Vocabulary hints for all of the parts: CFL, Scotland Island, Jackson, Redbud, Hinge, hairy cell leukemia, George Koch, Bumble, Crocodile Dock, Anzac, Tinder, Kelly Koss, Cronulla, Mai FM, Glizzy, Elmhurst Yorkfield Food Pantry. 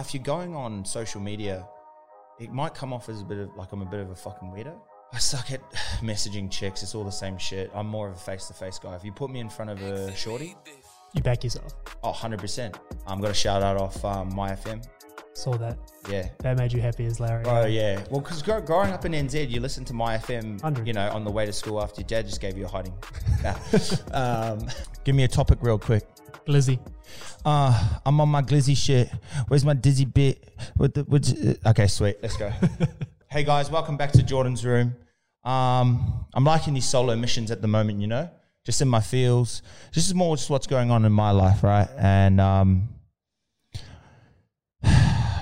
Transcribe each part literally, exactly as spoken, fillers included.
If you're going on social media, it might come off as a bit of, like, I'm a bit of a fucking weirdo. I suck at messaging chicks. It's all the same shit. I'm more of a face-to-face guy. If you put me in front of a shorty... You back yourself. Oh, one hundred percent. I'm going to shout out off um, Mai F M. Saw that. Yeah. That made you happy as Larry. Oh, yeah. Well, because growing up in N Z, you listen to Mai F M, one hundred. You know, on the way to school after your dad just gave you a hiding. um, give me a topic real quick. Glizzy. Uh, I'm on my glizzy shit. Where's my dizzy bit? With the, with, uh, okay, sweet. Let's go. Hey, guys. Welcome back to Jordan's Room. Um, I'm liking these solo missions at the moment, you know, just in my feels. This is more just what's going on in my life, right? And um, you're,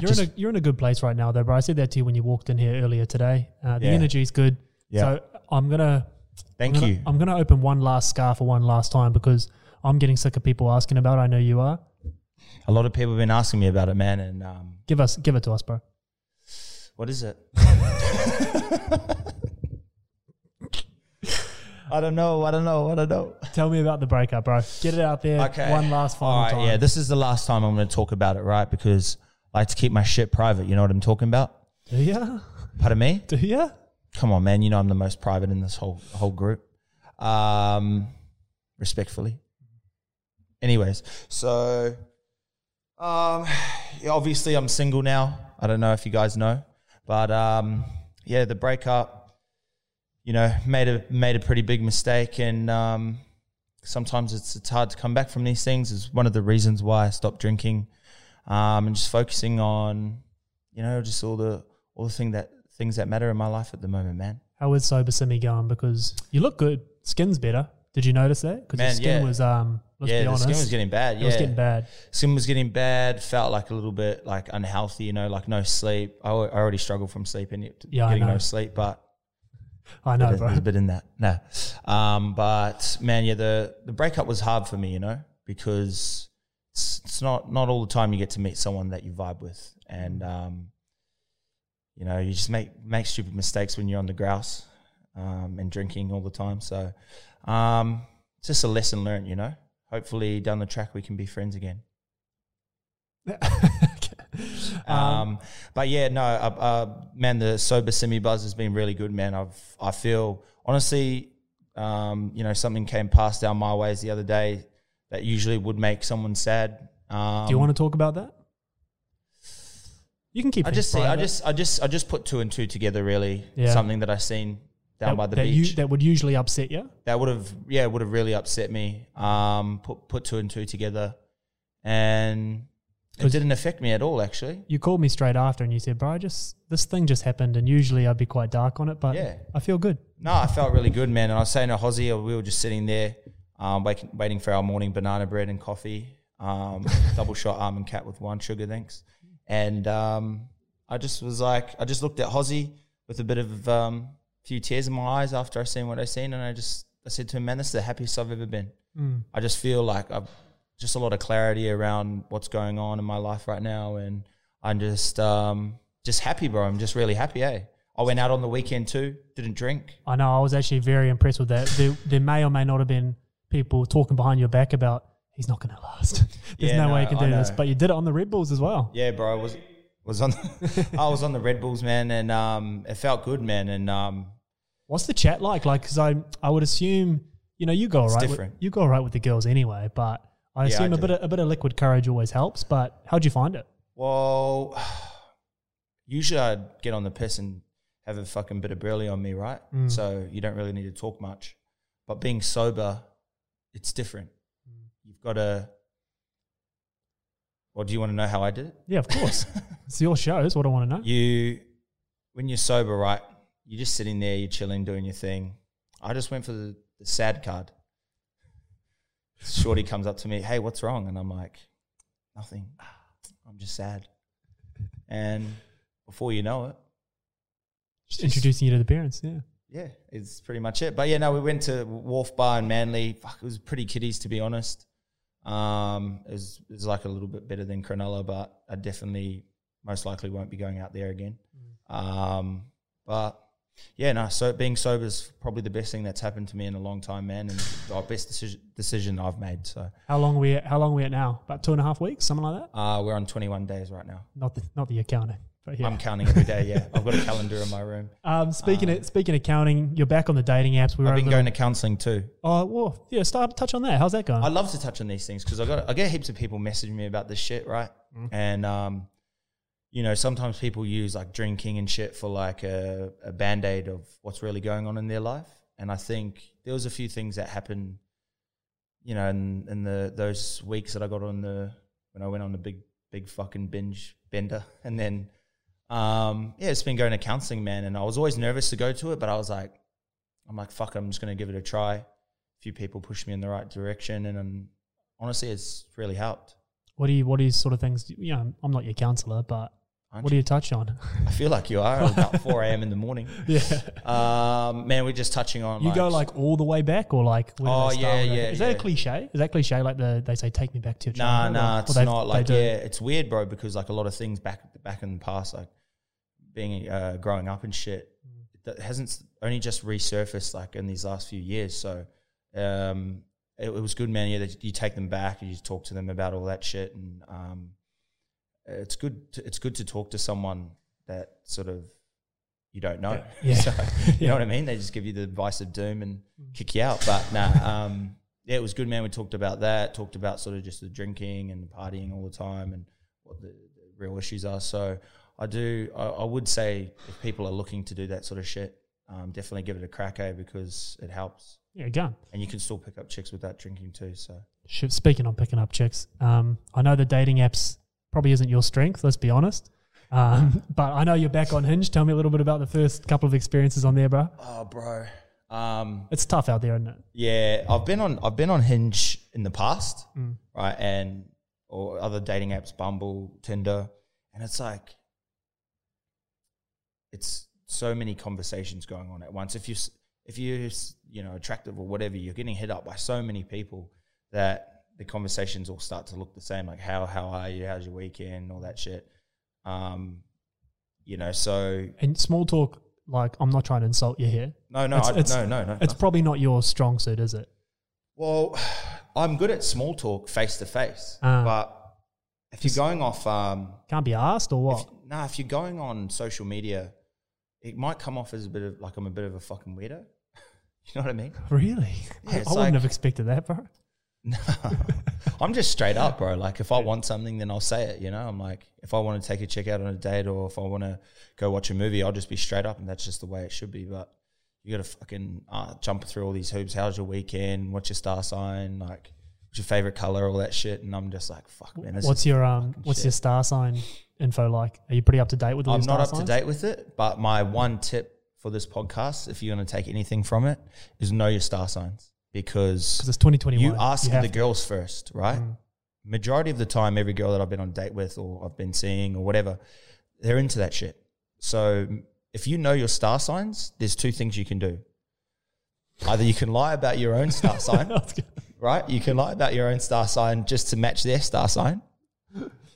just, in a, you're in a good place right now, though, bro. I said that to you when you walked in here earlier today. Uh, the yeah. energy is good. Yeah. So I'm going to... Thank I'm gonna, you. I'm going to open one last scar for one last time because... I'm getting sick of people asking about it. I know you are. A lot of people have been asking me about it, man. And um, give us, give it to us, bro. What is it? I don't know. I don't know. I don't know. Tell me about the breakup, bro. Get it out there. Okay. One last final All right, time. Yeah, this is the last time I'm going to talk about it, right? Because I like to keep my shit private. You know what I'm talking about? Do ya? Pardon me? Do ya? Come on, man. You know I'm the most private in this whole whole group. Um, respectfully. Anyways, so um, obviously I'm single now. I don't know if you guys know, but um, yeah, the breakup, you know, made a made a pretty big mistake, and um, sometimes it's it's hard to come back from these things. It's one of the reasons why I stopped drinking um, and just focusing on, you know, just all the all the thing that things that matter in my life at the moment, man. How is sober Simi going? Because you look good, skin's better. Did you notice that? Because your skin yeah. was um. Let's yeah, be honest. The skin was getting bad. Yeah. It was getting bad. Skin was getting bad. Felt like a little bit like unhealthy, you know, like no sleep. I, I already struggled from sleep and yeah, getting no sleep, but I know, bro. There's a bit in that. No. Um, but man, yeah, the, the breakup was hard for me, you know, because it's, it's not, not all the time you get to meet someone that you vibe with. And, um, you know, you just make, make stupid mistakes when you're on the grouse um, and drinking all the time. So um, it's just a lesson learned, you know. Hopefully down the track we can be friends again. um, um, but yeah, no, uh, uh, man, the sober Simi buzz has been really good, man. I've I feel honestly, um, you know, something came past down my ways the other day that usually would make someone sad. Um, Do you want to talk about that? You can keep. I just see. I just. I just. I just put two and two together. Really, yeah. Something that I seen. Down that, by the that beach. You, that would usually upset you? That would have, yeah, would have really upset me. Um, put put two and two together, and it didn't affect me at all. Actually, you called me straight after and you said, "Bro, I just this thing just happened," and usually I'd be quite dark on it, but yeah. I feel good. No, I felt really good, man. And I was saying to Hozzy, we were just sitting there, um, waiting waiting for our morning banana bread and coffee, um, double shot almond cat with one sugar, thanks. And um, I just was like, I just looked at Hozzy with a bit of. Um, few tears in my eyes after I seen what I seen, and I just I said to him, man, this is the happiest I've ever been. Mm. I just feel like I've just a lot of clarity around what's going on in my life right now, and I'm just um just happy, bro. I'm just really happy, eh? I went out on the weekend too, didn't drink. I know, I was actually very impressed with that. There, there may or may not have been people talking behind your back about he's not gonna last. There's yeah, no, no way he can do this. But you did it on the Red Bulls as well. Yeah, bro, I was Was on, the, I was on the Red Bulls, man, and um, it felt good, man. And um, what's the chat like? Like, because I, I would assume, you know, you go right, with, you go right with the girls anyway. But I assume yeah, I a bit, of, a bit of liquid courage always helps. But how'd you find it? Well, usually I'd get on the piss and have a fucking bit of burley on me, right? Mm. So you don't really need to talk much. But being sober, it's different. Mm. You've got to. Or do you want to know how I did it? Yeah, of course. It's your show. It's what I want to know. You, when you're sober, right, you're just sitting there, you're chilling, doing your thing. I just went for the, the sad card. Shorty comes up to me, hey, what's wrong? And I'm like, nothing. I'm just sad. And before you know it. Just introducing you to the parents, yeah. Yeah, it's pretty much it. But, yeah, no, we went to Wharf Bar in Manly. Fuck, it was pretty kiddies, to be honest. Um, is is like a little bit better than Cronulla, but I definitely most likely won't be going out there again. Mm. Um, but Yeah, no, so being sober is probably the best thing that's happened to me in a long time, man, and the best decision decision I've made. So how long we at, how long we at now? About two and a half weeks, something like that. Uh we're on twenty-one days right now. Not the not the accounting, but yeah, I'm counting every day. Yeah, I've got a calendar in my room. Um, speaking um, of speaking of counting, you're back on the dating apps. We I've been going to counselling too. Oh, well, yeah. Start touch on that. How's that going? I love to touch on these things because I got I get heaps of people messaging me about this shit, right? Mm. And um. you know, sometimes people use like drinking and shit for like a, a band-aid of what's really going on in their life. And I think there was a few things that happened, you know, in, in the those weeks that I got on the, when I went on the big, big fucking binge bender. And then, um, yeah, it's been going to counseling, man. And I was always nervous to go to it, but I was like, I'm like, fuck, I'm just going to give it a try. A few people pushed me in the right direction. And I'm, honestly, it's really helped. What do you, what are you sort of things, you know, I'm not your counselor, but Aren't what do you touch on? I feel like you are about four a m in the morning. Yeah. Um, man, we're just touching on. You like, go like all the way back or like. Oh, yeah, yeah. Is yeah. that a cliche? Is that cliche? Like the, they say, take me back to your childhood. Nah, nah, it's they, not like, yeah, it's weird, bro, because like a lot of things back back in the past, like being, uh, growing up and shit, that hasn't only just resurfaced like in these last few years. So um, it, it was good, man. Yeah, that you take them back and you talk to them about all that shit and, um, it's good to, it's good to talk to someone that sort of you don't know. Yeah. So, you yeah. know what I mean? They just give you the advice of doom and kick you out. But nah, um, yeah, it was good, man. We talked about that, talked about sort of just the drinking and the partying all the time and what the, the real issues are. So I do, I, I would say if people are looking to do that sort of shit, um, definitely give it a crack, eh, because it helps. Yeah, done. And you can still pick up chicks without drinking too, so. Speaking of picking up chicks, um, I know the dating apps probably isn't your strength, let's be honest. Um, but I know you're back on Hinge. Tell me a little bit about the first couple of experiences on there, bro. Oh, bro, um, it's tough out there, isn't it? Yeah, I've been on I've been on Hinge in the past, mm. right, and or other dating apps, Bumble, Tinder, and it's like it's so many conversations going on at once. If you if you you know attractive or whatever, you're getting hit up by so many people that the conversations all start to look the same, like how how are you, how's your weekend, all that shit. Um, you know, so and small talk, like I'm not trying to insult you here. No, no, it's, I, it's, no, no, no. It's nothing. Probably not your strong suit, is it? Well, I'm good at small talk face to face, um, but if you're going off, um, can't be asked or what? No, nah, if you're going on social media, it might come off as a bit of like I'm a bit of a fucking weirdo. You know what I mean? Really? Yeah, I, I wouldn't like, have expected that, bro. No, I'm just straight up, bro. Like if I want something, then I'll say it, you know. I'm like, if I want to take a chick out on a date or if I want to go watch a movie, I'll just be straight up and that's just the way it should be. But you got to fucking uh, jump through all these hoops. How's your weekend? What's your star sign? Like what's your favourite colour? All that shit. And I'm just like, fuck, man. This what's your um, what's shit. your star sign info like? Are you pretty up to date with all I'm not up signs? to date with it, but my one tip for this podcast, if you're going to take anything from it, is know your star signs. Because it's twenty twenty-one. You ask you the girls to. first, right? Mm. Majority of the time, every girl that I've been on a date with or I've been seeing or whatever, they're into that shit. So if you know your star signs, there's two things you can do. Either you can lie about your own star sign, right? You can lie about your own star sign just to match their star sign.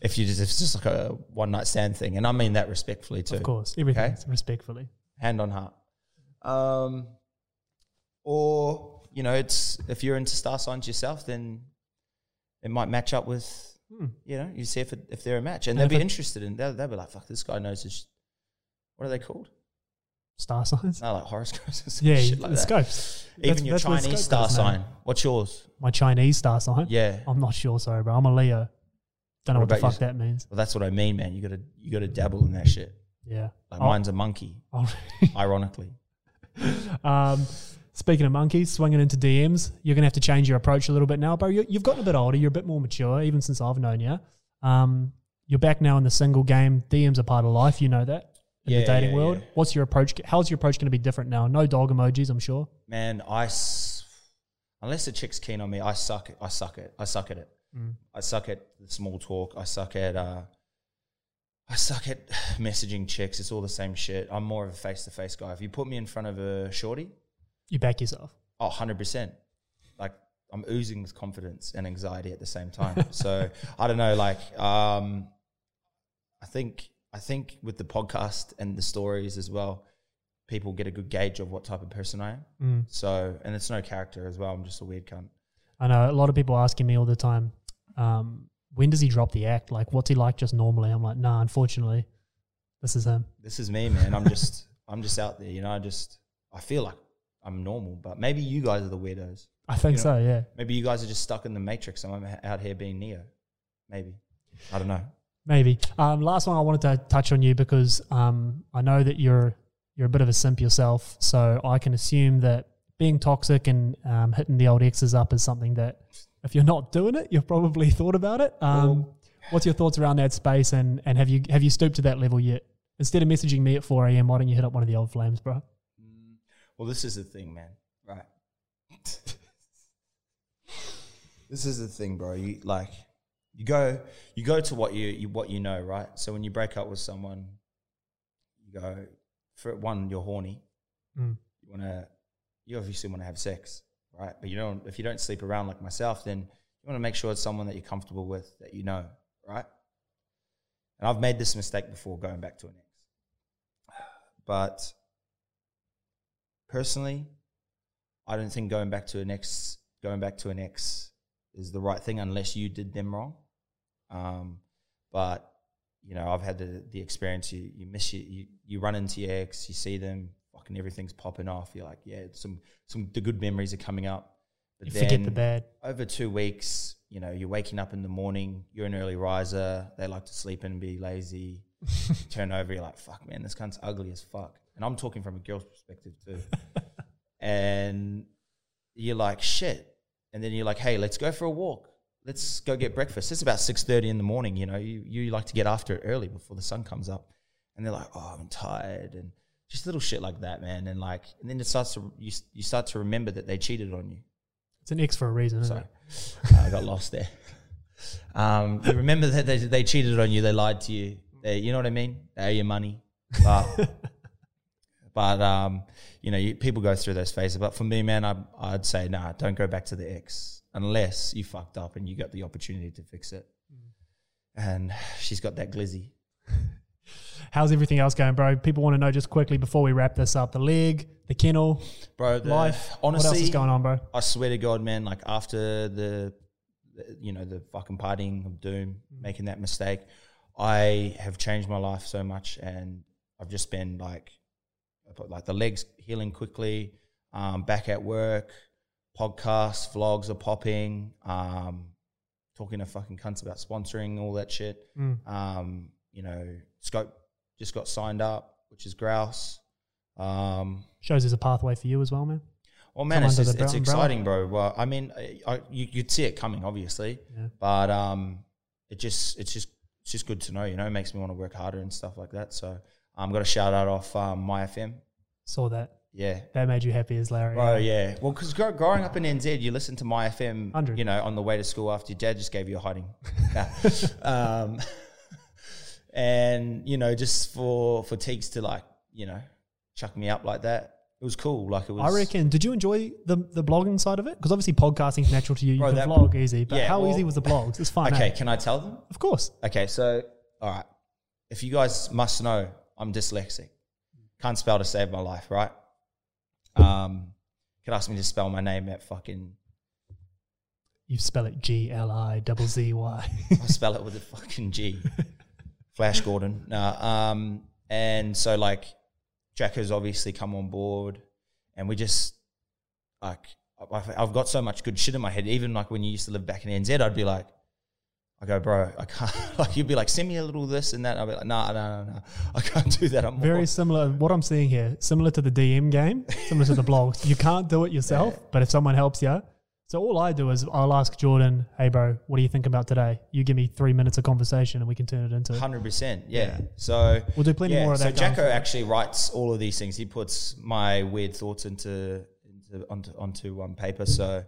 If you just, if it's just like a one-night stand thing. And I mean that respectfully too. Of course, everything's okay? Respectfully. Hand on heart. Um, or... You know, it's if you're into star signs yourself, then it might match up with, hmm. you know, you see if, it, if they're a match. And, and they'll be interested in they'll, they'll be like, fuck, this guy knows his, what are they called? Star signs? No, like horoscopes and some yeah, shit like the that. Scopes. Even that's, your that's Chinese star sign. Name. What's yours? My Chinese star sign? Yeah. I'm not sure, sorry, bro. I'm a Leo. Don't know what, what the fuck yours? that means. Well, that's what I mean, man. You gotta you gotta dabble in that shit. Yeah. Like oh. mine's a monkey, oh. ironically. um... Speaking of monkeys, swinging into D Ms, you're going to have to change your approach a little bit now, bro. You, you've gotten a bit older. You're a bit more mature, even since I've known you. Um, you're back now in the single game. D Ms are part of life. You know that in yeah, the dating yeah, world. Yeah. What's your approach? How's your approach going to be different now? No dog emojis, I'm sure. Man, I s unless the chick's keen on me, I suck. I suck at. I suck at it. Mm. I suck at the small talk. I suck at. Uh, I suck at messaging chicks. It's all the same shit. I'm more of a face-to-face guy. If you put me in front of a shorty. You back yourself. Oh, one hundred percent. Like, I'm oozing with confidence and anxiety at the same time. So, I don't know, like, um, I think I think with the podcast and the stories as well, people get a good gauge of what type of person I am. Mm. So, and it's no character as well. I'm just a weird cunt. I know a lot of people asking me all the time, um, when does he drop the act? Like, what's he like just normally? I'm like, nah, unfortunately, this is him. This is me, man. I'm just, I'm just out there, you know. I just, I feel like I'm normal, but maybe you guys are the weirdos. I think you know? so, yeah. Maybe you guys are just stuck in the matrix. And I'm out here being Neo. Maybe. I don't know. Maybe. Um, last one I wanted to touch on you because um, I know that you're you're a bit of a simp yourself, so I can assume that being toxic and um, hitting the old exes up is something that if you're not doing it, you've probably thought about it. Um, well, what's your thoughts around that space, and, and have you have you stooped to that level yet? Instead of messaging me at four a m, why don't you hit up one of the old flames, bro? Well, this is the thing, man. Right. This is the thing, bro. You like... You go, you go to what you, you what you know, right? So when you break up with someone, you go for one. You're horny. Mm. You wanna, you obviously want to have sex, right? But you don't. If you don't sleep around like myself, then you want to make sure it's someone that you're comfortable with, that you know, right? And I've made this mistake before, going back to an ex. But personally, I don't think going back to an ex, going back to an ex, is the right thing unless you did them wrong. Um, but, you know, I've had the, the experience, you, you miss you, you, you run into your ex, you see them, fucking everything's popping off. You're like, yeah, some, some the good memories are coming up. But you then forget the bad. Over two weeks, you know, you're waking up in the morning, you're an early riser, they like to sleep in and be lazy. You turn over, you're like, fuck, man, this cunt's ugly as fuck. And I'm talking from a girl's perspective too. And you're like, shit. And then you're like, hey, let's go for a walk. Let's go get breakfast. It's about six thirty in the morning, you know. You, you like to get after it early before the sun comes up. And they're like, oh, I'm tired. And just little shit like that, man. And like, and then it starts to, you, you start to remember that they cheated on you. It's an ex for a reason, isn't it? uh, I got lost there. Um, you remember that they, they cheated on you. They lied to you. They, you know what I mean? They owe you money. But, but um, you know, you, people go through those phases. But for me, man, I, I'd say, nah, don't go back to the ex unless you fucked up and you got the opportunity to fix it. Mm. And she's got that glizzy. How's everything else going, bro? People want to know just quickly before we wrap this up. The leg, the kennel, bro, the, life. Honestly, what else is going on, bro? I swear to God, man, like after the, the you know, the fucking partying of doom, mm. making that mistake, I have changed my life so much, and I've just been like, like the legs healing quickly, um, back at work, podcasts, vlogs are popping, um, talking to fucking cunts about sponsoring, all that shit. Mm. Um, you know, Scope just got signed up, which is grouse. Um, Shows there's a pathway for you as well, man. Well, man, Come it's, just, it's exciting, bro. Well, I mean, I, I, you, you'd see it coming, obviously, yeah. but um, it just, it's just, it's just good to know, you know. It makes me want to work harder and stuff like that. So I'm um, got a shout out off um, Mai F M. Saw that. Yeah. That made you happy as Larry. Oh, yeah. Well, because growing up in N Z, you listen to Mai F M, one hundred. You know, on the way to school after your dad just gave you a hiding. um, and, you know, just for, for Teagues to, like, you know, chuck me up like that, it was cool. Like, it was. I reckon, did you enjoy the, the blogging side of it? Because obviously podcasting's natural to you. You bro, can vlog easy. But yeah, how well, easy was the blogs? It's fine. Okay, eh? Can I tell them? Of course. Okay, so, all right. If you guys must know, I'm dyslexic. Can't spell to save my life, right? Um, you could ask me to spell my name at fucking... You spell it G L I Z Z Y. I spell it with a fucking G. Flash Gordon. Nah, um, and so, like, Jacko's obviously come on board, and we just, like, I've got so much good shit in my head. Even, like, when you used to live back in N Z, I'd be like, I go, bro, I can't, like, you'd be like, send me a little this and that. I'd be like, no, no, no, no, I can't do that. I'm Very more. similar, what I'm seeing here, similar to the D M game, similar to the blogs. You can't do it yourself, yeah. but if someone helps you. So all I do is I'll ask Jordan, hey, bro, what do you think about today? You give me three minutes of conversation and we can turn it into one hundred percent, yeah. So we'll do plenty yeah, more of that. So Jacko actually writes all of these things. He puts my weird thoughts into, into onto, onto um, paper, so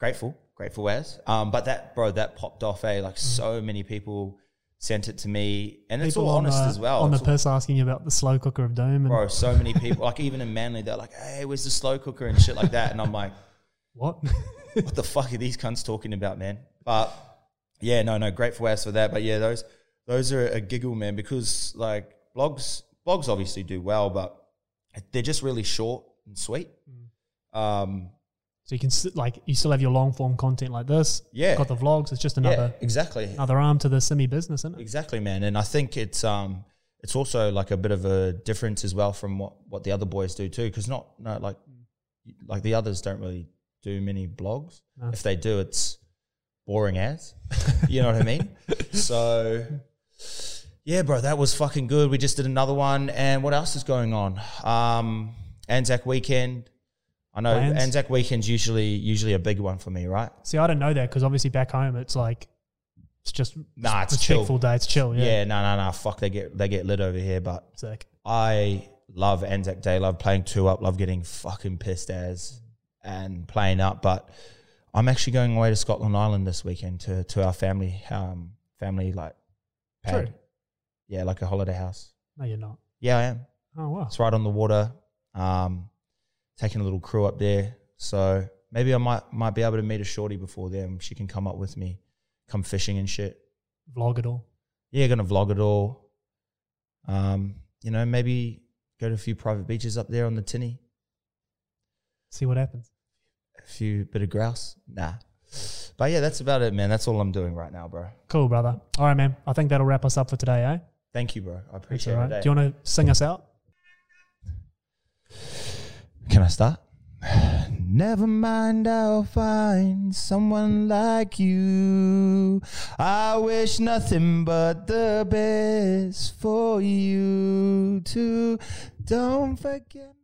grateful. Grateful as, um, but that bro, that popped off. Eh, like mm. so many people sent it to me, and people it's all honest the, as well. On it's the piss, asking you about the slow cooker of doom, and bro. So many people, like even in Manly, they're like, "Hey, where's the slow cooker and shit like that?" And I'm like, "What? What the fuck are these cunts talking about, man?" But yeah, no, no, grateful as for that. But yeah, those those are a giggle, man, because like blogs, blogs obviously do well, but they're just really short and sweet. Mm. Um, so you can like you still have your long form content like this. Yeah, you've got the vlogs. It's just another yeah, exactly another arm to the semi business, isn't it? Exactly, man. And I think it's um it's also like a bit of a difference as well from what what the other boys do too, because not no like like the others don't really do many blogs. No. If they do, it's boring as, you know what I mean? So yeah, bro, that was fucking good. We just did another one. And what else is going on? Um, Anzac weekend. I know Plans. Anzac weekend's usually usually a big one for me, right? See, I don't know that because obviously back home it's like, it's just nah, it's respectful chill. Day. It's chill. Yeah, yeah no, no, no. Fuck, they get, they get lit over here. But sick. I love Anzac Day. Love playing two up. Love getting fucking pissed as and playing up. But I'm actually going away to Scotland Island this weekend to to our family um family like pad. True. Yeah, like a holiday house. No, you're not. Yeah, I am. Oh wow. It's right on the water. Um taking a little crew up there. So maybe I might might be able to meet a shorty before then. She can come up with me, come fishing and shit. Vlog it all. Yeah, gonna vlog it all. Um, you know, maybe go to a few private beaches up there on the tinny. See what happens. A few bit of grouse. Nah. But yeah, that's about it, man. That's all I'm doing right now, bro. Cool, brother. All right, man. I think that'll wrap us up for today, eh? Thank you, bro. I appreciate right. it. Do you want to sing us out? Can I start? Never mind, I'll find someone like you. I wish nothing but the best for you too. Don't forget.